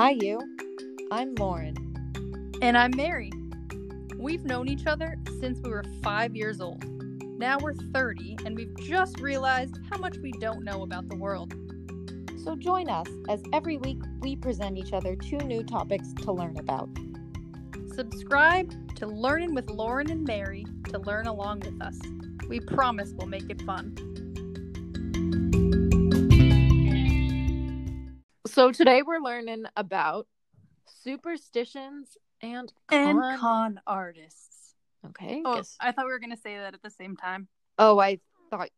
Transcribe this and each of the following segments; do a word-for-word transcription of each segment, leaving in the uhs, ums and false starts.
Hi, you. I'm Lauren. And I'm Mary. We've known each other since we were five years old. Now we're thirty, and we've just realized how much we don't know about the world. So join us as every week we present each other two new topics to learn about. Subscribe to Learning with Lauren and Mary to learn along with us. We promise we'll make it fun. So today we're learning about superstitions and con, and con artists. Okay. Oh, guess. I thought we were going to say that at the same time. Oh, I thought...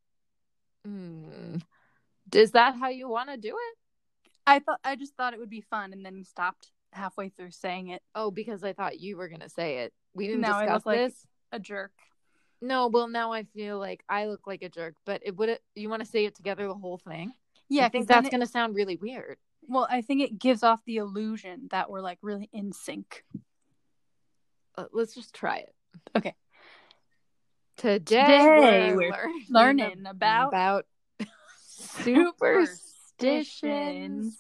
Hmm. Is that how you want to do it? I thought I just thought it would be fun, and then you stopped halfway through saying it. Oh, because I thought you were going to say it. We didn't now discuss I look like this. A jerk. No, well, now I feel like I look like a jerk, but it would. It, you want to say it together, the whole thing? Yeah. I think that's going to sound really weird. Well, I think it gives off the illusion that we're like really in sync. Uh, let's just try it. Okay. Today, Today we're, we're learning, learning about, about superstitions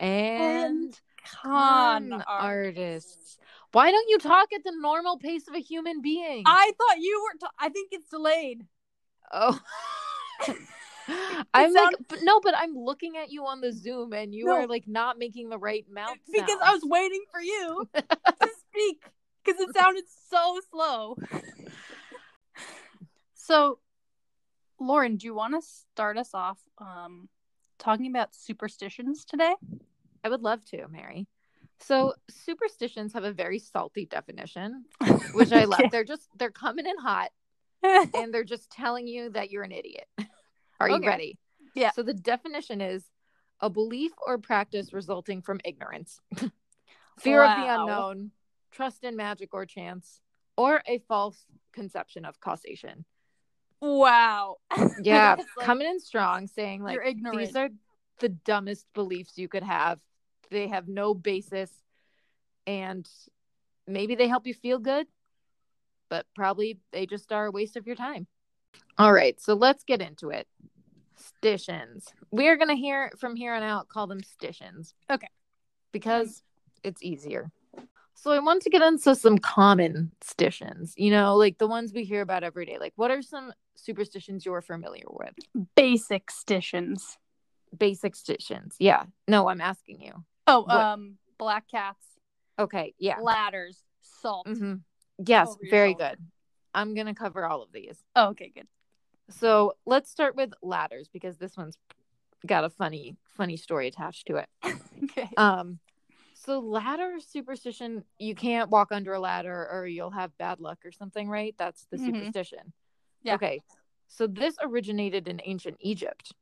and con, con artists. artists. Why don't you talk at the normal pace of a human being? I thought you were. Ta- I think it's delayed. Oh. I'm sounds- like, but no, but I'm looking at you on the Zoom and you no. are like not making the right mouth sound. Because I was waiting for you to speak because it sounded so slow. So, Lauren, do you want to start us off um, talking about superstitions today? I would love to, Mary. So superstitions have a very salty definition, which I love. They're just, they're coming in hot and they're just telling you that you're an idiot. Are you okay. ready? Yeah. So the definition is a belief or practice resulting from ignorance, fear wow. of the unknown, trust in magic or chance, or a false conception of causation. Wow. Yeah. Like, coming in strong, saying like, these are the dumbest beliefs you could have. They have no basis, and maybe they help you feel good, but probably they just are a waste of your time. All right, so let's get into it. Stitions. We're going to hear from here on out, call them stitions. Okay. Because it's easier. So I want to get into some common stitions, you know, like the ones we hear about every day. Like, what are some superstitions you're familiar with? Basic stitions. Basic stitions. Yeah. No, I'm asking you. Oh, what? um, black cats. Okay. Yeah. Ladders. Salt. Mm-hmm. Yes. Very shoulder. Good. I'm going to cover all of these. Oh, okay, good. So let's start with ladders because this one's got a funny, funny story attached to it. Okay. Um, so ladder superstition, you can't walk under a ladder or you'll have bad luck or something, right? That's the superstition. Mm-hmm. Yeah. Okay. So this originated in ancient Egypt.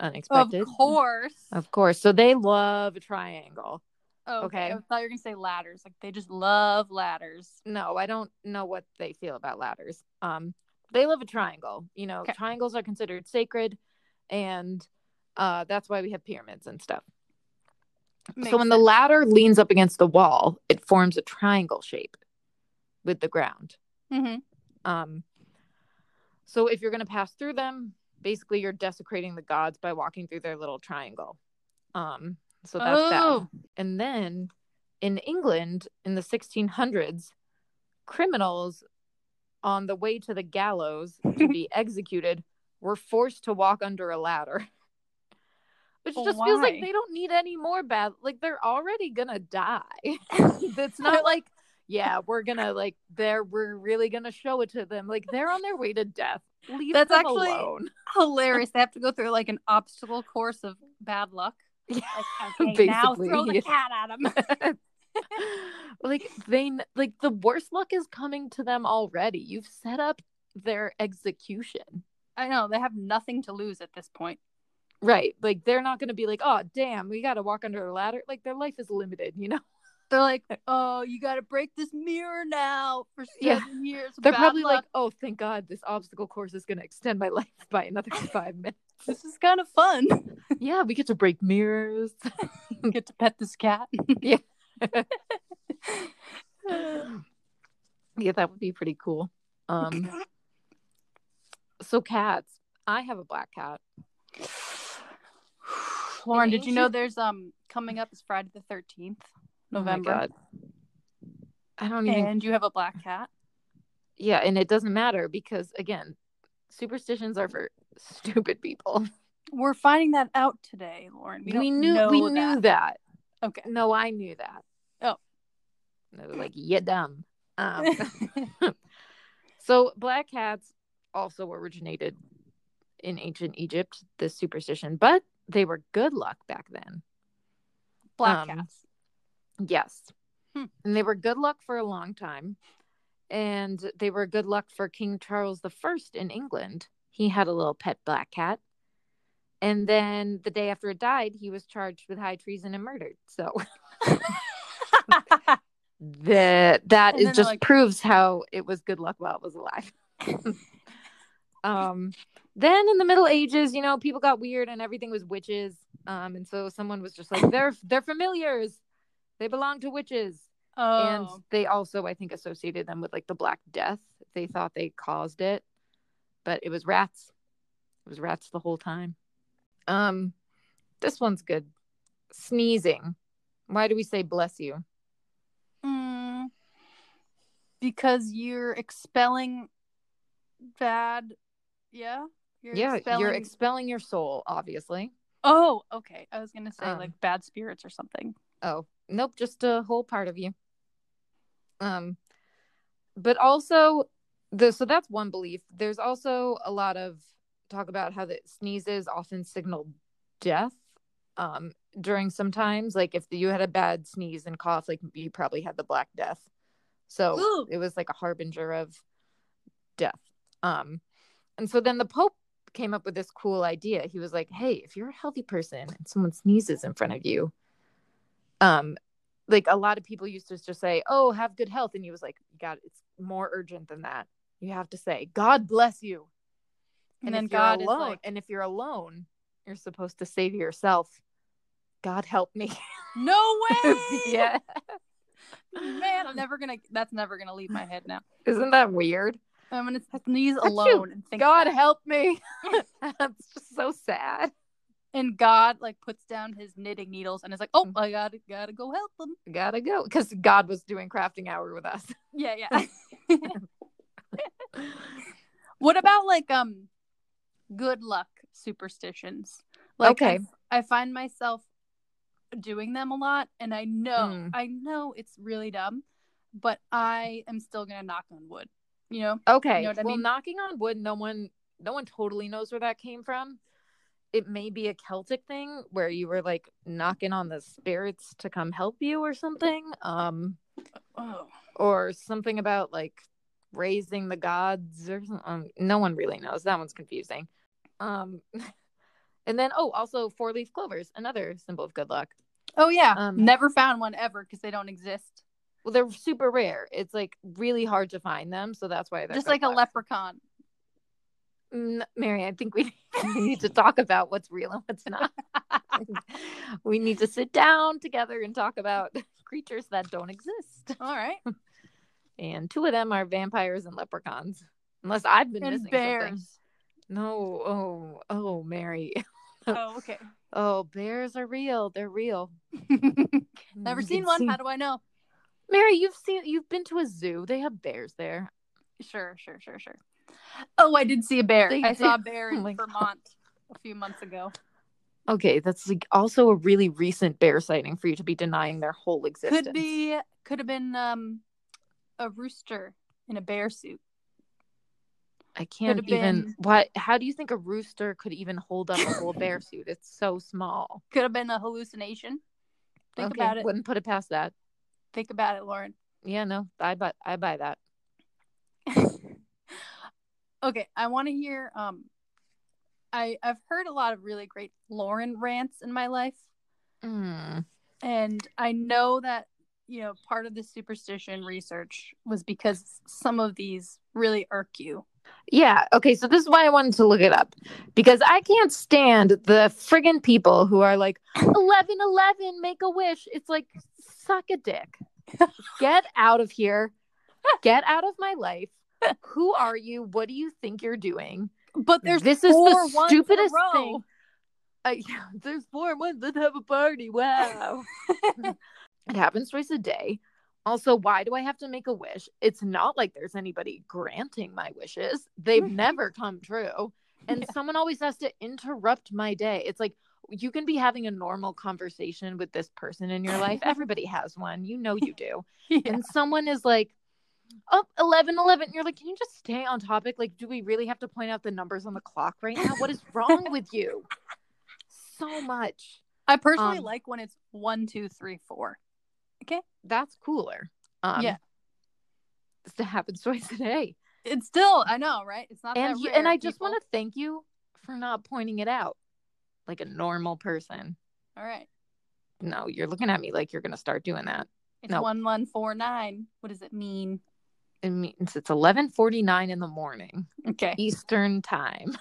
Unexpected. Of course. Of course. So they love a triangle. Oh, okay. okay. I thought you were going to say ladders. Like, they just love ladders. No, I don't know what they feel about ladders. Um, they love a triangle. You know, okay. Triangles are considered sacred, and uh, that's why we have pyramids and stuff. Makes so when sense. The ladder leans up against the wall, it forms a triangle shape with the ground. Mm-hmm. Um, so if you're going to pass through them, basically you're desecrating the gods by walking through their little triangle. Um So that's oh. that. And then in England in the sixteen hundreds, criminals on the way to the gallows to be executed were forced to walk under a ladder, which just Why? feels like they don't need any more bad. Like they're already going to die. It's not like, yeah, we're going to like they're we're really going to show it to them. Like they're on their way to death. Leave that's them actually alone. Hilarious. They have to go through like an obstacle course of bad luck. Yeah, like, okay, now throw the yeah. cat at him. Like they, like the worst luck is coming to them already. You've set up their execution. I know they have nothing to lose at this point, right? Like they're not going to be like, oh damn, we got to walk under a ladder. Like their life is limited, you know. They're like, oh, you got to break this mirror now for seven yeah. years. They're probably luck. Like, oh, thank God, this obstacle course is going to extend my life by another five minutes. This is kind of fun. Yeah, we get to break mirrors. Get to pet this cat. Yeah. Yeah, that would be pretty cool. Um, so cats. I have a black cat. Lauren, did you know there's um coming up is Friday the thirteenth, November. Oh my God. I don't even. And you have a black cat. Yeah, and it doesn't matter because, again, superstitions are for stupid people. We're finding that out today, Lauren. We, we knew we that. knew that. Okay. No, I knew that. Oh. They were like, you're dumb. Um, so black cats also originated in ancient Egypt, this superstition, but they were good luck back then. Black um, cats. Yes. Hmm. And they were good luck for a long time. And they were good luck for King Charles the First in England. He had a little pet black cat. And then the day after it died, he was charged with high treason and murdered. So the, that is just like... proves how it was good luck while it was alive. um, then in the Middle Ages, you know, people got weird and everything was witches. Um, and so someone was just like, they're they're familiars. They belong to witches. Oh. And they also, I think, associated them with, like, the Black Death. They thought they caused it. But it was rats. It was rats the whole time. Um, this one's good. Sneezing. Why do we say bless you? Mm, because you're expelling bad... Yeah? You're yeah, expelling... you're expelling your soul, obviously. Oh, okay. I was going to say, um, like, bad spirits or something. Oh. Nope, just a whole part of you. Um, but also, the, so that's one belief. There's also a lot of talk about how the sneezes often signal death um, during some times. Like, if you had a bad sneeze and cough, like, you probably had the Black Death. So Ooh. It was like a harbinger of death. Um, and so then the Pope came up with this cool idea. He was like, hey, if you're a healthy person and someone sneezes in front of you, Um, like a lot of people used to just say, "Oh, have good health," and he was like, "God, it's more urgent than that. You have to say, God bless you." And, and then God alone, is like, and if you're alone, you're supposed to say to yourself, "God help me." No way. Yeah. Man, I'm never gonna. That's never gonna leave my head now. Isn't that weird? I'm gonna sneeze alone and think, "God help me." That's just so sad. And God, like, puts down his knitting needles and is like, oh, I gotta, gotta go help him. Gotta go. Because God was doing crafting hour with us. Yeah, yeah. What about, like, um, good luck superstitions? Like, okay. I, I find myself doing them a lot. And I know, mm. I know it's really dumb. But I am still going to knock on wood. You know? Okay. You know what I well, mean? Knocking on wood, no one, no one totally knows where that came from. It may be a Celtic thing where you were like knocking on the spirits to come help you or something. Um, oh. Or something about like raising the gods or something. Um, no one really knows. That one's confusing. Um, and then, oh, also four leaf clovers, another symbol of good luck. Oh, yeah. Um, Never found one ever because they don't exist. Well, they're super rare. It's like really hard to find them. So that's why they're just like luck. A leprechaun. Mary, I think we need to talk about what's real and what's not. We need to sit down together and talk about creatures that don't exist. All right. And two of them are vampires and leprechauns. Unless I've been and missing bears. Something. No. Oh, oh, Mary. Oh, okay. Oh, bears are real. They're real. Never seen one. Seen... How do I know? Mary, you've seen. You've been to a zoo. They have bears there. Sure, sure, sure, sure. Oh, I did see a bear. I saw a bear in oh Vermont God. a few months ago. Okay, that's like also a really recent bear sighting for you to be denying their whole existence. Could be, could have been um, a rooster in a bear suit. I can't even. Been... What? How do you think a rooster could even hold up a whole bear suit? It's so small. Could have been a hallucination. Think okay, about it. Wouldn't put it past that. Think about it, Lauren. Yeah, no, I buy, I buy that. Okay, I want to hear, um, I, I've heard a lot of really great Lauren rants in my life. Mm. And I know that, you know, part of the superstition research was because some of these really irk you. Yeah, okay, so this is why I wanted to look it up. Because I can't stand the friggin' people who are like, eleven eleven, make a wish. It's like, suck a dick. Get out of here. Get out of my life. Who are you? What do you think you're doing? But there's this is the stupidest thing. I, yeah, there's four months. Let's have a party. Wow. It happens twice a day. Also, why do I have to make a wish? It's not like there's anybody granting my wishes. They've never come true. And yeah. someone always has to interrupt my day. It's like, you can be having a normal conversation with this person in your life. Everybody has one. You know you do. Yeah. And someone is like, oh, eleven eleven. And you're like, can you just stay on topic? Like, do we really have to point out the numbers on the clock right now? What is wrong with you? So much. I personally um, like when it's one, two, three, four. Okay. That's cooler. Um, yeah. It happens twice a day. It's still, I know, right? It's not and that you, rare, And I people. just want to thank you for not pointing it out. Like a normal person. All right. No, you're looking at me like you're going to start doing that. It's no. one one four nine. What does it mean? It means it's eleven forty-nine in the morning. Okay. Eastern time.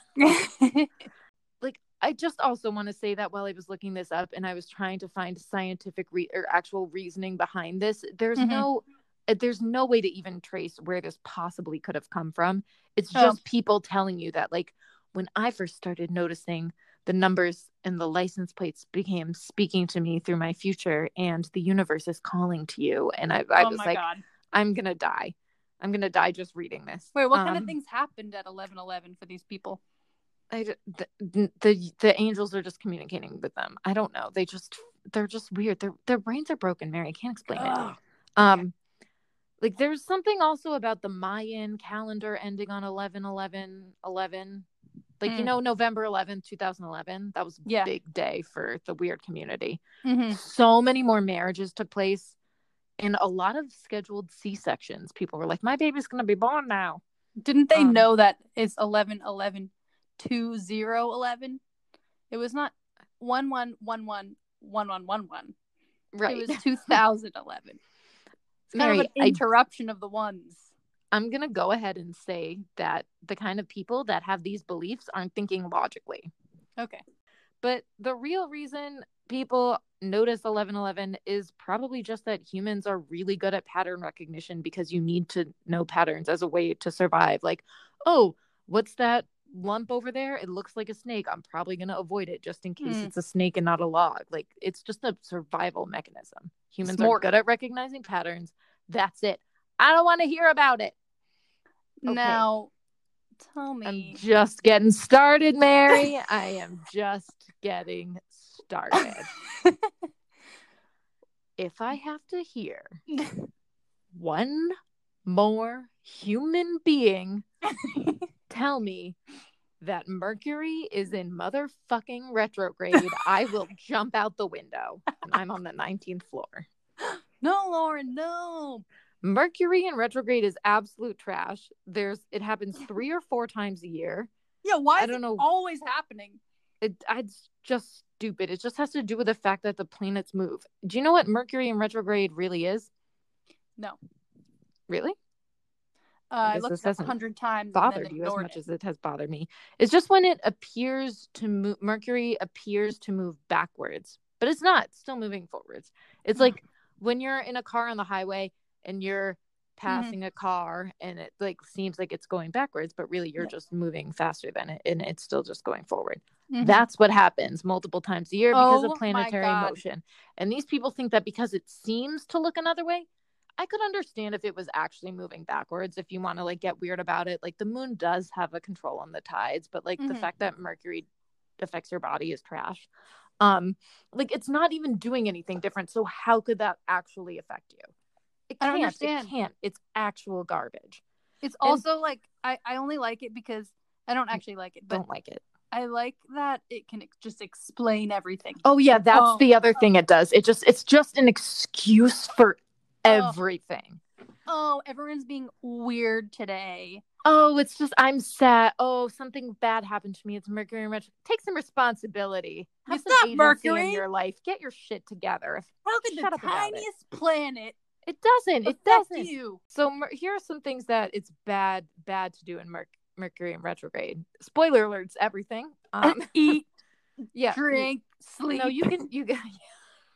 Like, I just also want to say that while I was looking this up and I was trying to find scientific re- or actual reasoning behind this, there's mm-hmm. no there's no way to even trace where this possibly could have come from. It's oh. just people telling you that, like, when I first started noticing the numbers and the license plates became speaking to me through my future, and the universe is calling to you. And I, I oh was like, God. I'm going to die. I'm going to die just reading this. Wait, what um, kind of things happened at eleven eleven for these people? I, the, the the angels are just communicating with them. I don't know. They just, they're just weird. Their their brains are broken, Mary. I can't explain oh, it. Um, okay. Like, there's something also about the Mayan calendar ending on eleven eleven eleven. Like, mm. you know, November eleventh, twenty eleven, that was a yeah. big day for the weird community. Mm-hmm. So many more marriages took place and a lot of scheduled C-sections. People were like, my baby's going to be born now. Didn't they um, know that it's eleven eleven twenty eleven? It was not one one one one one one one one. Right. It was two thousand eleven. It's kind Mary, of an interruption I... of the ones. I'm going to go ahead and say that the kind of people that have these beliefs aren't thinking logically. Okay. But the real reason people notice eleven eleven is probably just that humans are really good at pattern recognition because you need to know patterns as a way to survive. Like, oh, what's that lump over there? It looks like a snake. I'm probably going to avoid it just in case mm. it's a snake and not a log. Like, it's just a survival mechanism. Humans Smart. are good at recognizing patterns. That's it. I don't want to hear about it. Okay. Now, tell me. I'm just getting started, Mary. I am just getting started. If I have to hear one more human being tell me that Mercury is in motherfucking retrograde, I will jump out the window. And I'm on the nineteenth floor. No, Lauren, no. Mercury in retrograde is absolute trash. There's it happens three or four times a year. Yeah, why is I don't it know. always happening? It, it's just stupid. It just has to do with the fact that the planets move. Do you know what Mercury in retrograde really is? No. Really? Uh, I, I looked it up a hundred times. Bothered you as much it. as it has bothered me. It's just when it appears to move. Mercury appears to move backwards, but it's not. It's still moving forwards. It's like when you're in a car on the highway. And you're passing mm-hmm. a car and it like seems like it's going backwards, but really you're yeah. just moving faster than it and it's still just going forward. Mm-hmm. That's what happens multiple times a year because oh, of planetary motion. And these people think that because it seems to look another way. I could understand if it was actually moving backwards, if you want to like get weird about it. Like the moon does have a control on the tides, but like mm-hmm. the fact that Mercury affects your body is trash. Um, like it's not even doing anything different. So how could that actually affect you? It can't. I don't understand. It can't. It's actual garbage. It's also and, like, I, I only like it because I don't actually like it. But don't like it. I like that it can ex- just explain everything. Oh, yeah. That's oh. the other thing it does. It just It's just an excuse for everything. Oh. oh, everyone's being weird today. Oh, it's just, I'm sad. Oh, something bad happened to me. It's Mercury in retrograde. Take some responsibility. Have it's some not agency Mercury. in your life. Get your shit together. How could Shut the tiniest planet... It doesn't. It doesn't. You. So mer- here are some things that it's bad, bad to do in mer- Mercury in retrograde. Spoiler alerts, everything. Um, Eat, yeah, drink, sleep. No, you can. You can.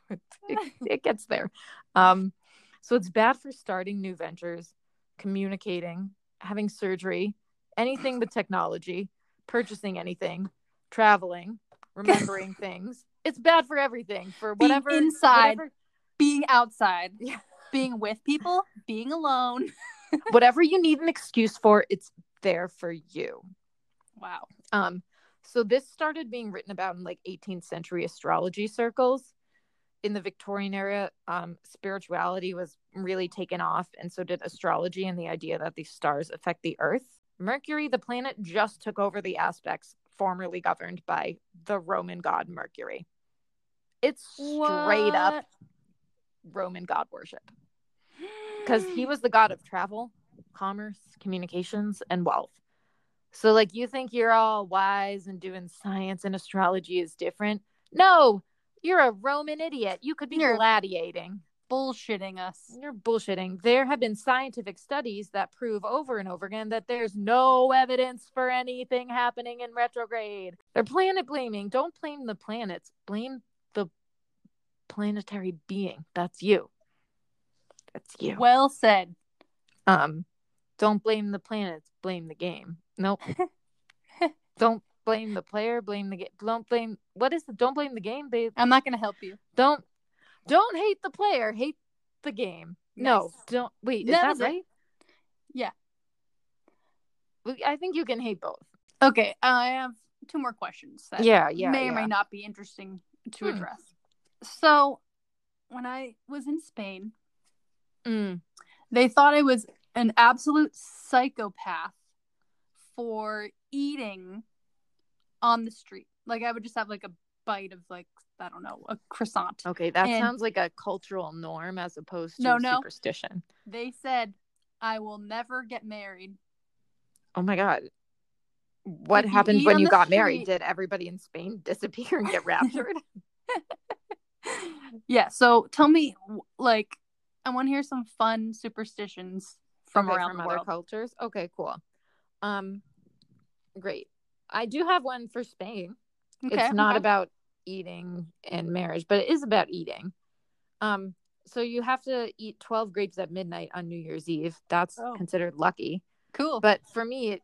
Yeah. It, it gets there. Um, so it's bad for starting new ventures, communicating, having surgery, anything with technology, purchasing anything, traveling, remembering things. It's bad for everything, for whatever. Being inside, whatever. Being outside, yeah. Being with people, being alone. Whatever you need an excuse for, it's there for you. Wow. Um, so this started being written about in like eighteenth century astrology circles. In the Victorian era, um, spirituality was really taken off, and so did astrology and the idea that the stars affect the earth. Mercury, the planet, just took over the aspects formerly governed by the Roman god Mercury. It's straight up Roman god worship. Because he was the god of travel, commerce, communications, and wealth. So, like, you think you're all wise and doing science and astrology is different? No! You're a Roman idiot. You could be You're gladiating. Bullshitting us. You're bullshitting. There have been scientific studies that prove over and over again that there's no evidence for anything happening in retrograde. They're planet blaming. Don't blame the planets. Blame the planetary being. That's you. That's you. Well said. Um, don't blame the planets. Blame the game. Nope. Don't. Blame the player, blame the game. Don't blame. What is the? Don't blame the game, babe. I'm not going to help you. Don't, don't hate the player. Hate the game. Nice. No, don't. Wait, is that, that right? It. Yeah. I think you can hate both. Okay, I have two more questions that yeah, yeah, may yeah. or may not be interesting to hmm. address. So, when I was in Spain, mm. they thought I was an absolute psychopath for eating on the street. Like, I would just have like a bite of like, I don't know, a croissant. Okay, that and sounds like a cultural norm as opposed to no, no. superstition. They said, I will never get married. Oh my God. What if happened you when you got street... married? Did everybody in Spain disappear and get raptured? Yeah, so tell me, like, I want to hear some fun superstitions from okay, around from the other world. Cultures. Okay, cool. Um, great. I do have one for Spain. Okay, it's not okay. about eating and marriage, but it is about eating. Um, so you have to eat twelve grapes at midnight on New Year's Eve. That's oh. considered lucky. Cool. But for me, it,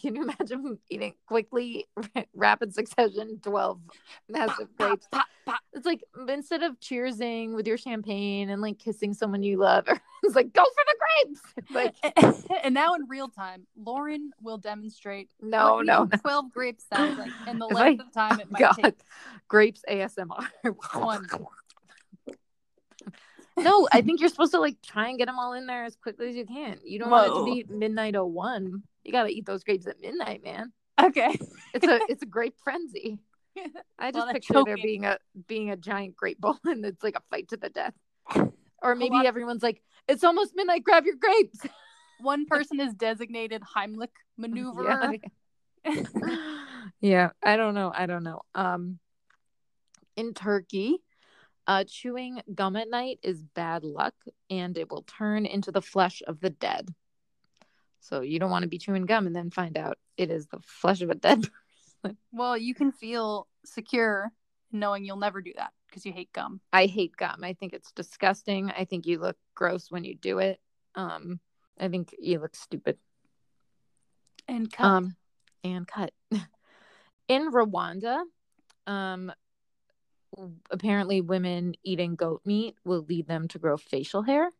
can you imagine eating quickly, rapid succession, twelve massive pop, grapes? Pop, pop. It's like, instead of cheersing with your champagne and like kissing someone you love, it's like, go for the grapes. Like, and now in real time, Lauren will demonstrate. No, no, no. twelve grapes sounds like, and the length I, of time it might God. take. Grapes A S M R. One. No, I think you're supposed to like try and get them all in there as quickly as you can. You don't Whoa. want it to be midnight oh one. You gotta eat those grapes at midnight, man. Okay, it's a it's a grape frenzy. I just well, picture there being a being a giant grape bowl, and it's like a fight to the death. Or maybe everyone's like, it's almost midnight. Grab your grapes. One person is designated Heimlich maneuverer. Yeah. yeah, I don't know. I don't know. Um, in Turkey, uh, chewing gum at night is bad luck, and it will turn into the flesh of the dead. So you don't want to be chewing gum and then find out it is the flesh of a dead person. Well, you can feel secure knowing you'll never do that because you hate gum. I hate gum. I think it's disgusting. I think you look gross when you do it. Um, I think you look stupid. And cut. Um, and cut. In Rwanda, um, apparently women eating goat meat will lead them to grow facial hair.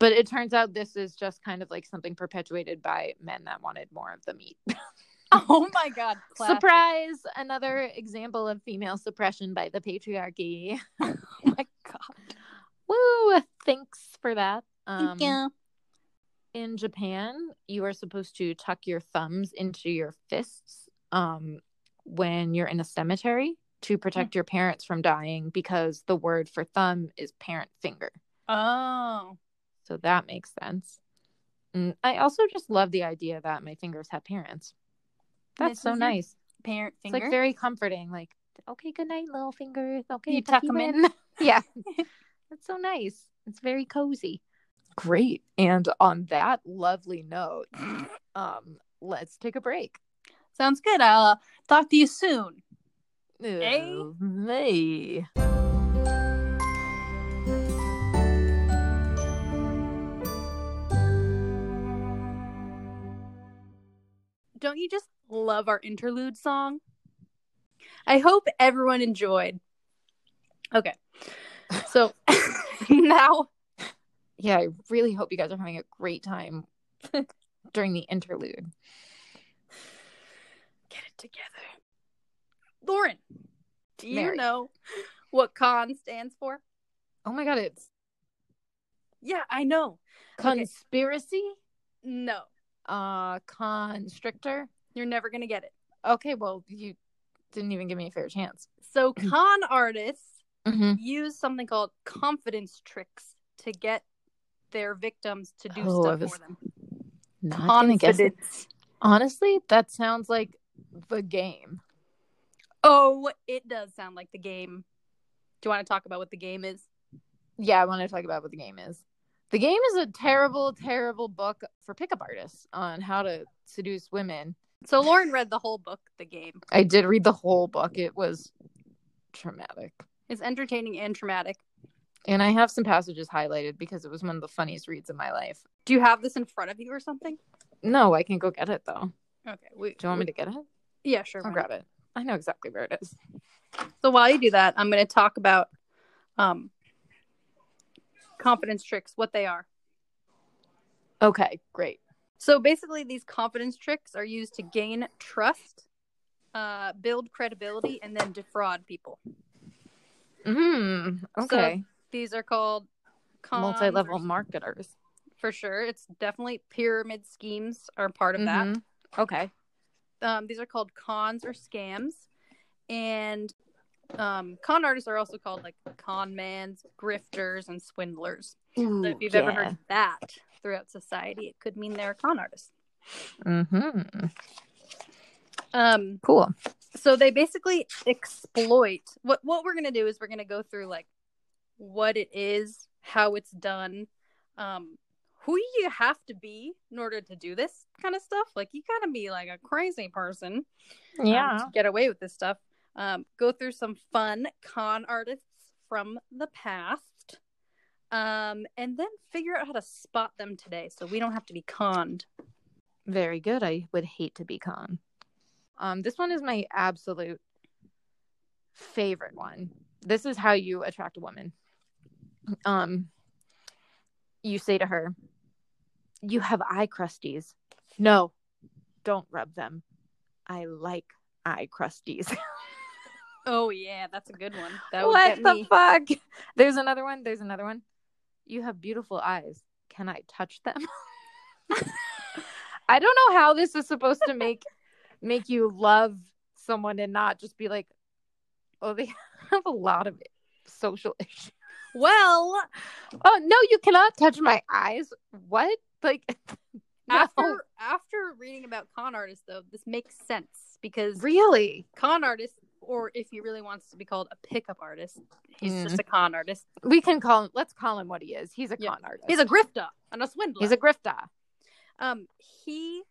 But it turns out this is just kind of like something perpetuated by men that wanted more of the meat. Oh my God. Classic. Surprise. Another example of female suppression by the patriarchy. Oh my God. Woo. Thanks for that. Um, Thank you. In Japan, you are supposed to tuck your thumbs into your fists um, when you're in a cemetery to protect mm. your parents from dying, because the word for thumb is parent finger. Oh. So that makes sense. And I also just love the idea that my fingers have parents. That's so nice. Parent finger. It's like very comforting. Like, okay, good night, little fingers. Okay, you tuck them in. in. Yeah. That's so nice. It's very cozy. Great. And on that lovely note, um, let's take a break. Sounds good. I'll talk to you soon. Hey. Hey. Don't you just love our interlude song? I hope everyone enjoyed. Okay. So now. Yeah, I really hope you guys are having a great time during the interlude. Get it together. Lauren, do you Mary. know what con stands for? Oh my God, it's... Yeah, I know. Conspiracy? Okay. No. Uh, constrictor? You're never going to get it. Okay, well, you didn't even give me a fair chance. So con artists mm-hmm. use something called confidence tricks to get their victims to do oh, stuff for them. Not gonna guess it. Honestly, that sounds like the game. Oh, it does sound like the game. Do you want to talk about what the game is? Yeah, I want to talk about what the game is. The game is a terrible, terrible book for pickup artists on how to seduce women. So Lauren read the whole book, The Game. I did read the whole book. It was traumatic. It's entertaining and traumatic. And I have some passages highlighted because it was one of the funniest reads of my life. Do you have this in front of you or something? No, I can go get it, though. Okay. We, do you want we, me to get it? Yeah, sure. I'll grab it. I know exactly where it is. So while you do that, I'm going to talk about um, confidence tricks, what they are. Okay, great. So basically, these confidence tricks are used to gain trust, uh, build credibility, and then defraud people. Mm, okay. So, these are called cons, multi-level marketers. For sure. It's definitely pyramid schemes are part of mm-hmm. that. Okay. Um, these are called cons or scams. And um, con artists are also called like con mans, grifters, and swindlers. Ooh, so if you've yeah. ever heard that throughout society, it could mean they're a con artist. Mm-hmm. Um, cool. So they basically exploit. What, what we're going to do is we're going to go through like what it is, how it's done, um, who you have to be in order to do this kind of stuff. Like, you gotta be like a crazy person yeah. um, to get away with this stuff. Um, go through some fun con artists from the past, um, and then figure out how to spot them today so we don't have to be conned. Very good. I would hate to be conned. Um, this one is my absolute favorite one. This is how you attract a woman. Um, you say to her, "You have eye crusties." "No, don't rub them. I like eye crusties." Oh yeah, that's a good one. That would what get the me. fuck? There's another one. There's another one. "You have beautiful eyes. Can I touch them?" I don't know how this is supposed to make make you love someone and not just be like, "Oh, they have a lot of social issues." Well, oh no, you cannot touch my eyes. What? Like, after no. after reading about con artists, though, this makes sense because really, con artists, or if he really wants to be called a pickup artist, he's mm. just a con artist. We can call him. Let's call him what he is. He's a yeah. con artist. He's a grifter and a swindler. He's a grifter. Um, he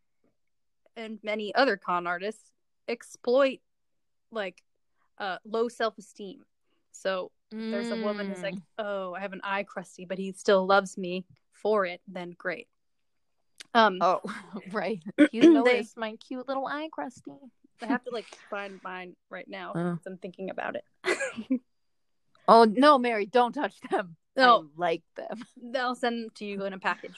and many other con artists exploit like uh low self-esteem. So if there's a woman who's like, "Oh, I have an eye crusty, but he still loves me for it," then great. Um, oh, right. You noticed my cute little eye crusty. I have to like find mine right now uh. because I'm thinking about it. Oh, no, Mary, don't touch them. No. I like them. They'll send them to you in a package.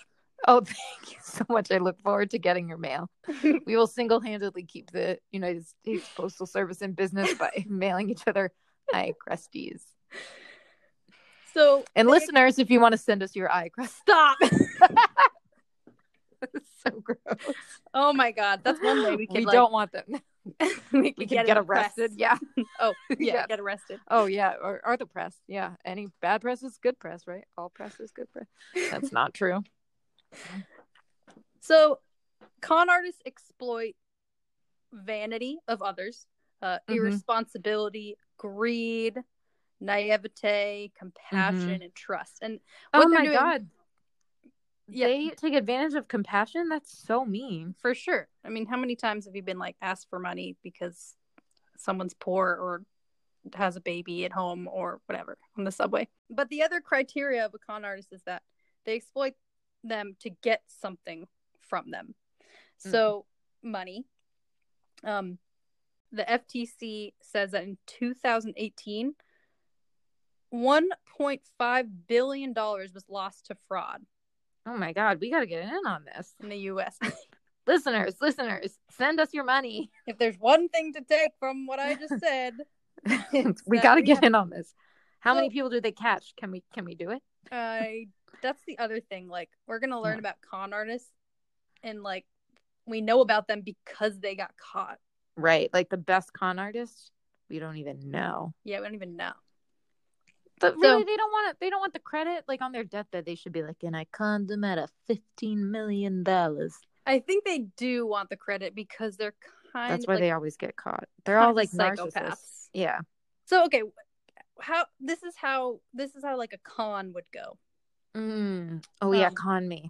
Oh, thank you so much. I look forward to getting your mail. We will single-handedly keep the United States Postal Service in business by mailing each other eye crusties. So, and they... listeners, if you want to send us your eye crust, stop. That's so gross. Oh my God, that's one way we can. We like... don't want them. we can get, get arrested. Press. Yeah. Oh yeah, yeah, get arrested. Oh yeah, or, or the press. Yeah, any bad press is good press, right? All press is good press. That's not true. So, con artists exploit vanity of others, uh, mm-hmm. irresponsibility, greed, naivete, compassion, mm-hmm. and trust. And oh my doing... God, yeah. they take advantage of compassion. That's so mean, for sure. I mean, how many times have you been like asked for money because someone's poor or has a baby at home or whatever on the subway? But the other criteria of a con artist is that they exploit them to get something from them. Mm-hmm. So money, um, the F T C says that in two thousand eighteen, one point five billion dollars was lost to fraud. Oh, my God. We got to get in on this. In the U S Listeners, listeners, send us your money. If there's one thing to take from what I just said. we got to get have... in on this. How so, many people do they catch? Can we can we do it? I uh, that's the other thing. Like, we're going to learn yeah. about con artists. And, like, we know about them because they got caught. Right. Like, the best con artists, we don't even know. Yeah, we don't even know. But really, so, they don't want it. They don't want the credit. Like, on their deathbed, they should be like, and I conned them at a fifteen million dollars. I think they do want the credit because they're kind of That's why like, they always get caught. They're all, like, narcissists. Psychopaths. Yeah. So, okay. How, this is how, this is how, like, a con would go. Mm. Oh, um, yeah. Con me.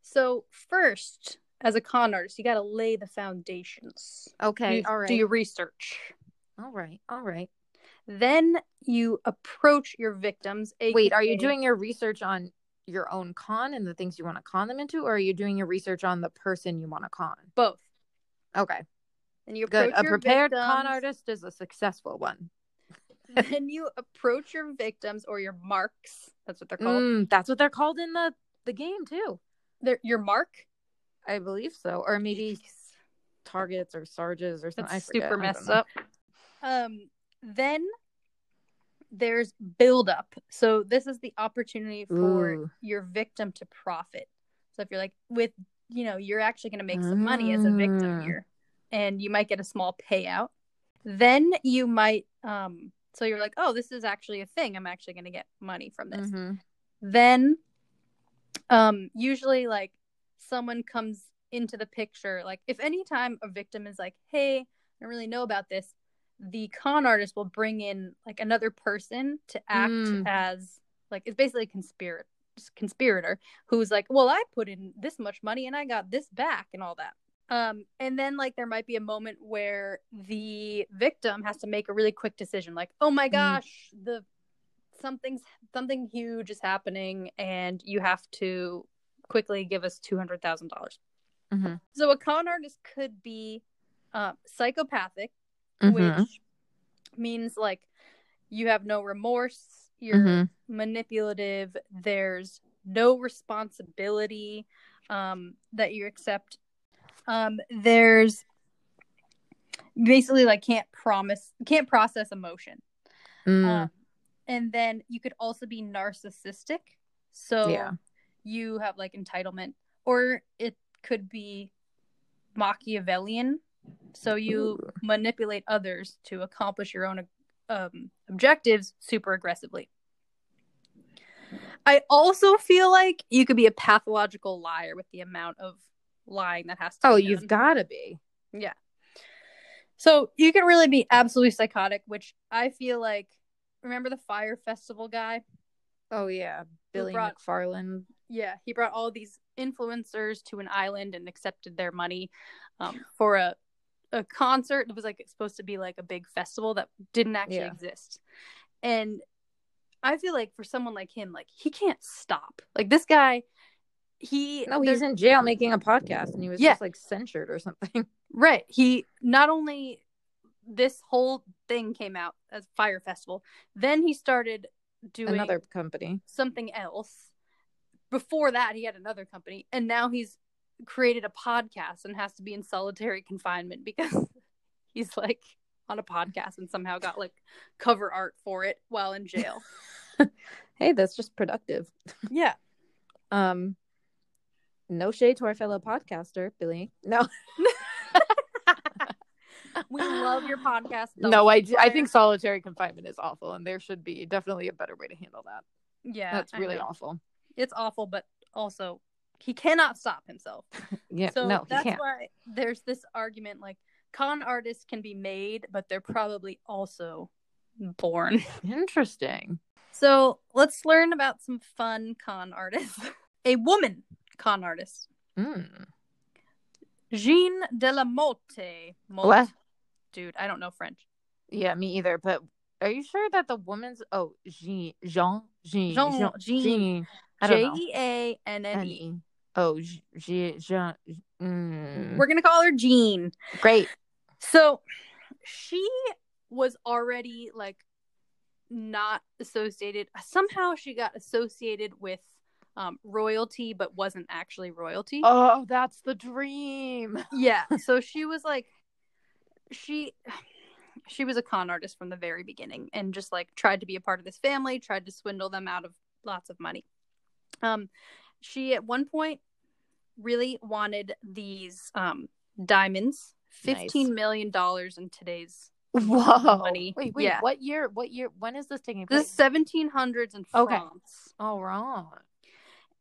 So, first, as a con artist, you got to lay the foundations. Okay. You, all right. Do your research. All right. All right. Then you approach your victims. A- Wait, are you doing your research on your own con and the things you want to con them into, or are you doing your research on the person you want to con? Both. Okay. And you approach Good. Your a prepared victims. Con artist is a successful one. Then you approach your victims, or your marks. That's what they're called. Mm, that's what they're called in the, the game too. They're, your mark? I believe so. Or maybe targets or sarges or something. That's I super messed I up. Um. Then there's buildup. So this is the opportunity for Ooh. Your victim to profit. So if you're like with, you know, you're actually going to make some money as a victim here, and you might get a small payout. Then you might, um, so you're like, oh, this is actually a thing. I'm actually going to get money from this. Mm-hmm. Then um, usually like someone comes into the picture. Like if any time a victim is like, hey, I don't really know about this, the con artist will bring in like another person to act mm. as like, it's basically a conspirator conspirator who's like, well, I put in this much money and I got this back and all that. Um, and then like there might be a moment where the victim has to make a really quick decision, like, oh my gosh, mm. the something's something huge is happening, and you have to quickly give us two hundred thousand dollars. Mm-hmm. So a con artist could be uh, psychopathic. Which mm-hmm. means like you have no remorse, you're mm-hmm. manipulative, there's no responsibility um, that you accept. Um, there's basically like can't promise, can't process emotion. Mm. Um, and then you could also be narcissistic. So yeah. you have like entitlement, or it could be Machiavellian. So you Ooh. Manipulate others to accomplish your own um, objectives super aggressively. I also feel like you could be a pathological liar with the amount of lying that has to oh, be done. You've got to be. Yeah. So you can really be absolutely psychotic, which I feel like, remember the Fyre Festival guy? Oh, yeah. Billy McFarlane. Yeah, he brought all these influencers to an island and accepted their money um, for a a concert. It was like it's supposed to be like a big festival that didn't actually yeah. exist. And I feel like for someone like him, like he can't stop. Like this guy, he no, he's in jail making a podcast, and he was yeah. just like censured or something. Right. He not only this whole thing came out as Fyre Festival, then he started doing another company, something else. Before that, he had another company, and now he's created a podcast and has to be in solitary confinement because he's like on a podcast and somehow got like cover art for it while in jail. Hey, that's just productive. Yeah. Um, no shade to our fellow podcaster, Billy. No. We love your podcast. No, I, I think solitary confinement is awful, and there should be definitely a better way to handle that. Yeah. That's really awful. It's awful, but also he cannot stop himself. Yeah, so no, that's can't. Why there's this argument like con artists can be made, but they're probably also born. Interesting. So let's learn about some fun con artists. A woman con artist. Mm. Jeanne de la Motte. Motte. What? Dude, I don't know French. Yeah, me either, but are you sure that the woman's oh Jean Jean Jean Jean, Jean, Jean. J E A N N E. Oh, Jean. Mm. We're gonna call her Jean. Great. So, she was already like not associated. Somehow she got associated with um, royalty, but wasn't actually royalty. Oh, that's the dream. Yeah. So she was like, she, she was a con artist from the very beginning, and just like tried to be a part of this family, tried to swindle them out of lots of money. Um, she at one point really wanted these um diamonds, fifteen nice. million dollars in today's Whoa. money. Wait, wait, yeah. what year? What year? When is this taking place? The seventeen hundreds in okay. France. All right.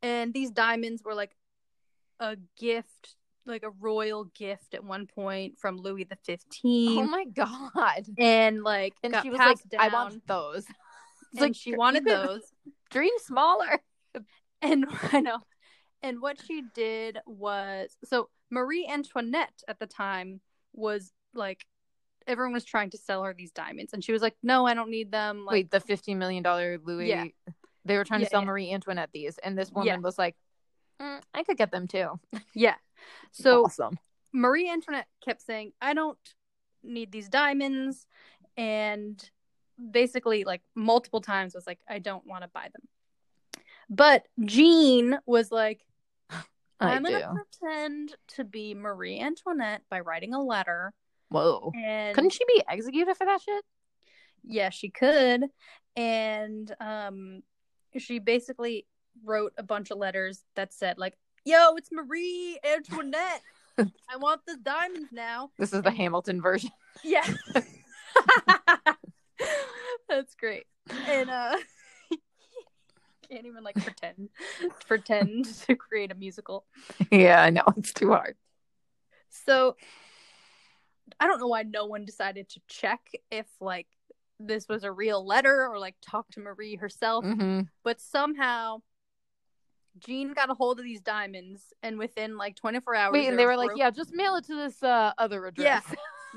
And these diamonds were like a gift, like a royal gift at one point from Louis the Fifteenth. Oh my god! And like, and she was like, down. "I want those." It's like she wanted those. Dream smaller. And I know. And what she did was, so Marie Antoinette at the time was like, everyone was trying to sell her these diamonds, and she was like, "No, I don't need them." Like, wait, the fifteen million dollars Louis, yeah. they were trying yeah, to sell yeah. Marie Antoinette these, and this woman yeah. was like, mm, "I could get them too." Yeah. So awesome. Marie Antoinette kept saying, "I don't need these diamonds," and basically, like multiple times, was like, "I don't want to buy them." But Jeanne was like, I'm going to pretend to be Marie Antoinette by writing a letter. Whoa. And couldn't she be executed for that shit? Yeah, she could. And um, she basically wrote a bunch of letters that said, like, yo, it's Marie Antoinette. I want the diamonds now. This is the and- Hamilton version. Yeah. That's great. And, uh... can't even like pretend pretend to create a musical. Yeah, I know, it's too hard. So I don't know why no one decided to check if like this was a real letter or like talk to Marie herself. Mm-hmm. But somehow Jeanne got a hold of these diamonds, and within like twenty-four hours wait, and they were broke. like, yeah, just mail it to this uh other address.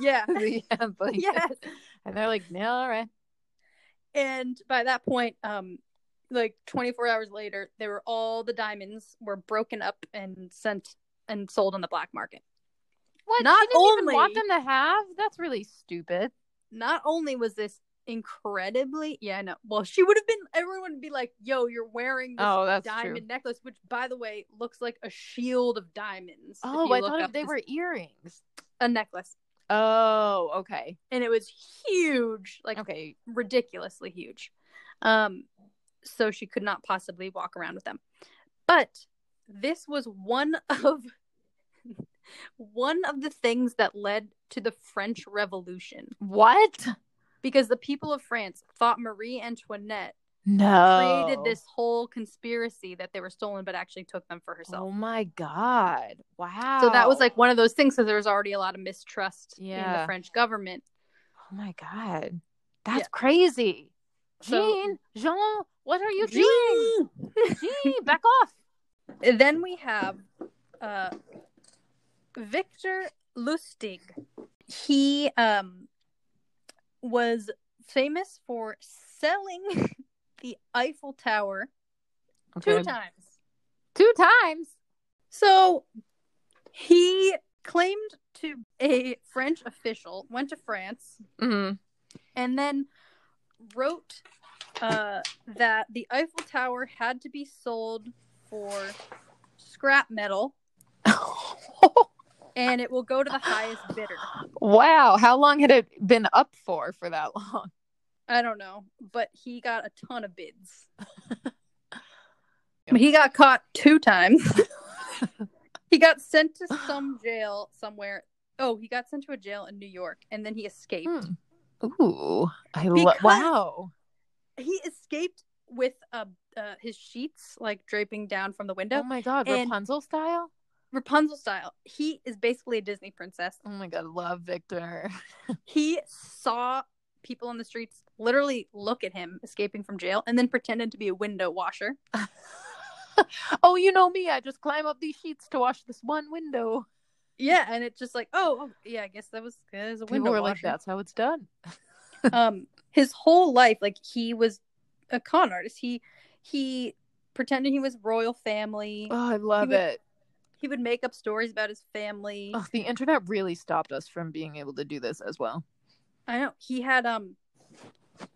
Yeah. Yeah. Yeah, but yes. And they're like, no, all right. And by that point, um like twenty-four hours later, they were all the diamonds were broken up and sent and sold on the black market. What? Not she didn't only even want them to have? That's really stupid. Not only was this incredibly, yeah, no. Well, she would have been. Everyone would be like, "Yo, you're wearing this oh, that's diamond true. necklace," which, by the way, looks like a shield of diamonds. Oh, I thought they this, were earrings. A necklace. Oh, okay. And it was huge, like okay. ridiculously huge. Um. So she could not possibly walk around with them. But this was one of one of the things that led to the French Revolution. What? Because the people of France thought Marie Antoinette no. created this whole conspiracy that they were stolen, but actually took them for herself. Oh my god. Wow. So that was like one of those things, because there was already a lot of mistrust yeah. in the French government. Oh my god. That's yeah. crazy. Jeanne, so, Jean, what are you Jeanne. doing? Jeanne, back off. And then we have uh, Victor Lustig. He um, was famous for selling the Eiffel Tower okay. two times. Two times? So he claimed to a French official, went to France, mm-hmm. and then wrote uh, that the Eiffel Tower had to be sold for scrap metal, and it will go to the highest bidder. Wow. How long had it been up for for that long? I don't know, but he got a ton of bids. He got caught two times. He got sent to some jail somewhere. Oh, he got sent to a jail in New York, and then he escaped. Hmm. Ooh, I love, wow. He escaped with uh, uh, his sheets, like, draping down from the window. Oh my god, and Rapunzel style? Rapunzel style. He is basically a Disney princess. Oh my god, love Victor. He saw people on the streets literally look at him escaping from jail, and then pretended to be a window washer. Oh, you know me, I just climb up these sheets to wash this one window. Yeah, and it's just like, oh, yeah, I guess that was good as a window washer. Like, that's how it's done. um, his whole life, like, he was a con artist. He he pretended he was royal family. Oh, I love he would, it. He would make up stories about his family. Oh, the internet really stopped us from being able to do this as well. I know. He had um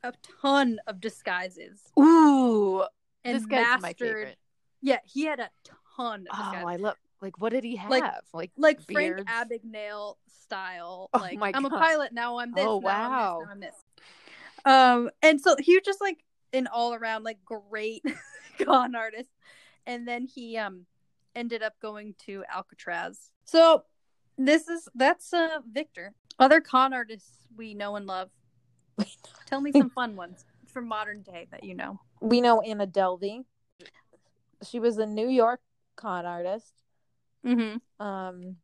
a ton of disguises. Ooh. And this guy's my favorite. Yeah, he had a ton of disguises. Oh, I love like what did he have? Like like, like Frank Abagnale style. Oh, like my I'm God. a pilot, now I'm this. Oh wow. Now I'm this, now I'm this. Um and so he was just like an all around like great con artist. And then he um ended up going to Alcatraz. So this is that's uh Victor. Other con artists we know and love. Tell me some fun ones from modern day that you know. We know Anna Delvey. She was a New York con artist. Mm-hmm. Um,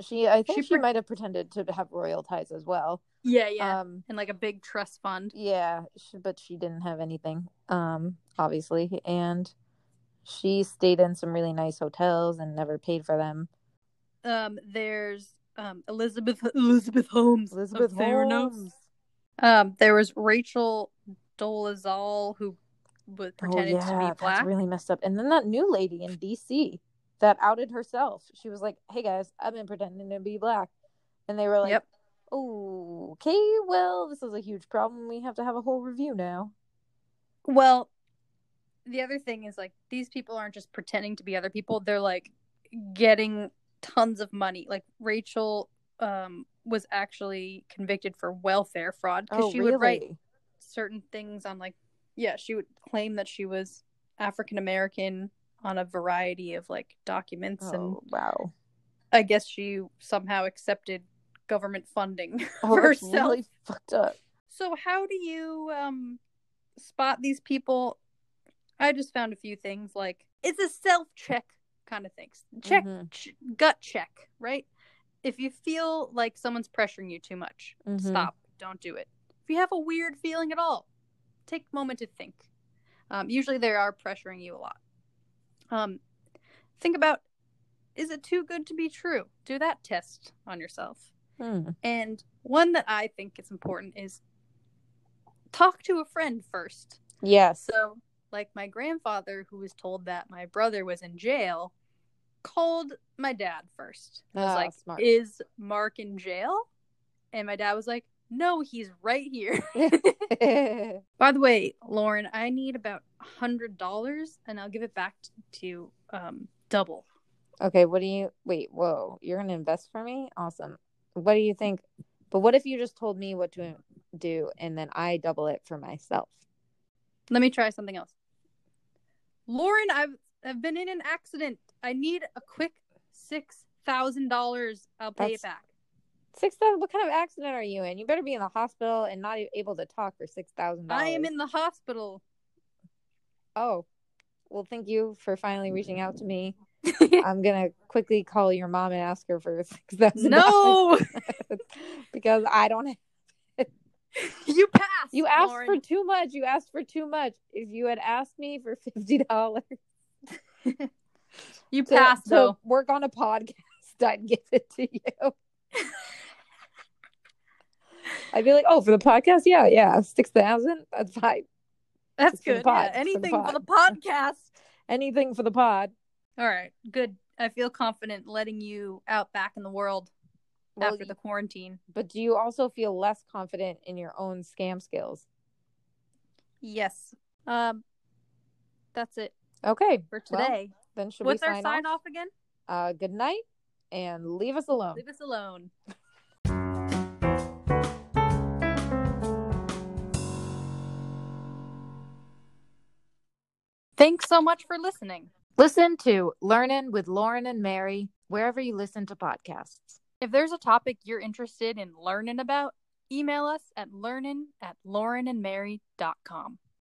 she, I think she, she pre- might have pretended to have royal ties as well. Yeah, yeah. Um, and like a big trust fund. Yeah, she, but she didn't have anything, um, obviously. And she stayed in some really nice hotels and never paid for them. Um, there's um Elizabeth Elizabeth Holmes. Elizabeth Holmes. Um, there was Rachel Dolezal who. But pretended oh, yeah, to be black. That's really messed up. And then that new lady in D C that outed herself. She was like, "Hey guys, I've been pretending to be black," and they were like, yep. "Oh, okay, well, this is a huge problem. We have to have a whole review now." Well, the other thing is like these people aren't just pretending to be other people. They're like getting tons of money. Like Rachel um, was actually convicted for welfare fraud because oh, she really? would write certain things on like. Yeah, she would claim that she was African American on a variety of like documents, oh, and wow, I guess she somehow accepted government funding oh, for herself. Really fucked up. So how do you um, spot these people? I just found a few things like it's a self check kind of thing. Check mm-hmm. ch- gut check, right? If you feel like someone's pressuring you too much, mm-hmm. stop. Don't do it. If you have a weird feeling at all. Take a moment to think. Um, usually they are pressuring you a lot. Um, think about, is it too good to be true? Do that test on yourself. Hmm. And one that I think is important is talk to a friend first. Yes. So like my grandfather, who was told that my brother was in jail, called my dad first. I was oh, like, smart. Is Mark in jail? And my dad was like, no, he's right here. By the way, Lauren, I need about one hundred dollars and I'll give it back to you um, double. Okay, what do you... Wait, whoa. You're going to invest for me? Awesome. What do you think... But what if you just told me what to do and then I double it for myself? Let me try something else. Lauren, I've, I've been in an accident. I need a quick six thousand dollars. I'll pay That's- it back. six thousand dollars? What kind of accident are you in? You better be in the hospital and not able to talk for six thousand dollars. I am in the hospital. Oh. Well, thank you for finally reaching out to me. I'm going to quickly call your mom and ask her for six thousand dollars. No! Because I don't have it. You passed, You asked Lauren. for too much. You asked for too much. If you had asked me for fifty dollars. You passed, to, though. To work on a podcast, I'd give it to you. I'd be like, oh, for the podcast, yeah, yeah, six thousand, that's fine. That's it's good. Pod, yeah. Anything for the, for the podcast, anything for the pod. All right, good. I feel confident letting you out back in the world well, after the quarantine. But do you also feel less confident in your own scam skills? Yes. Um, that's it. Okay, for today. Well, then should What's we sign our sign off, off again? Uh, good night, and leave us alone. Leave us alone. Thanks so much for listening. Listen to Learning with Lauren and Mary wherever you listen to podcasts. If there's a topic you're interested in learning about, email us at learning at laurenandmary dot com.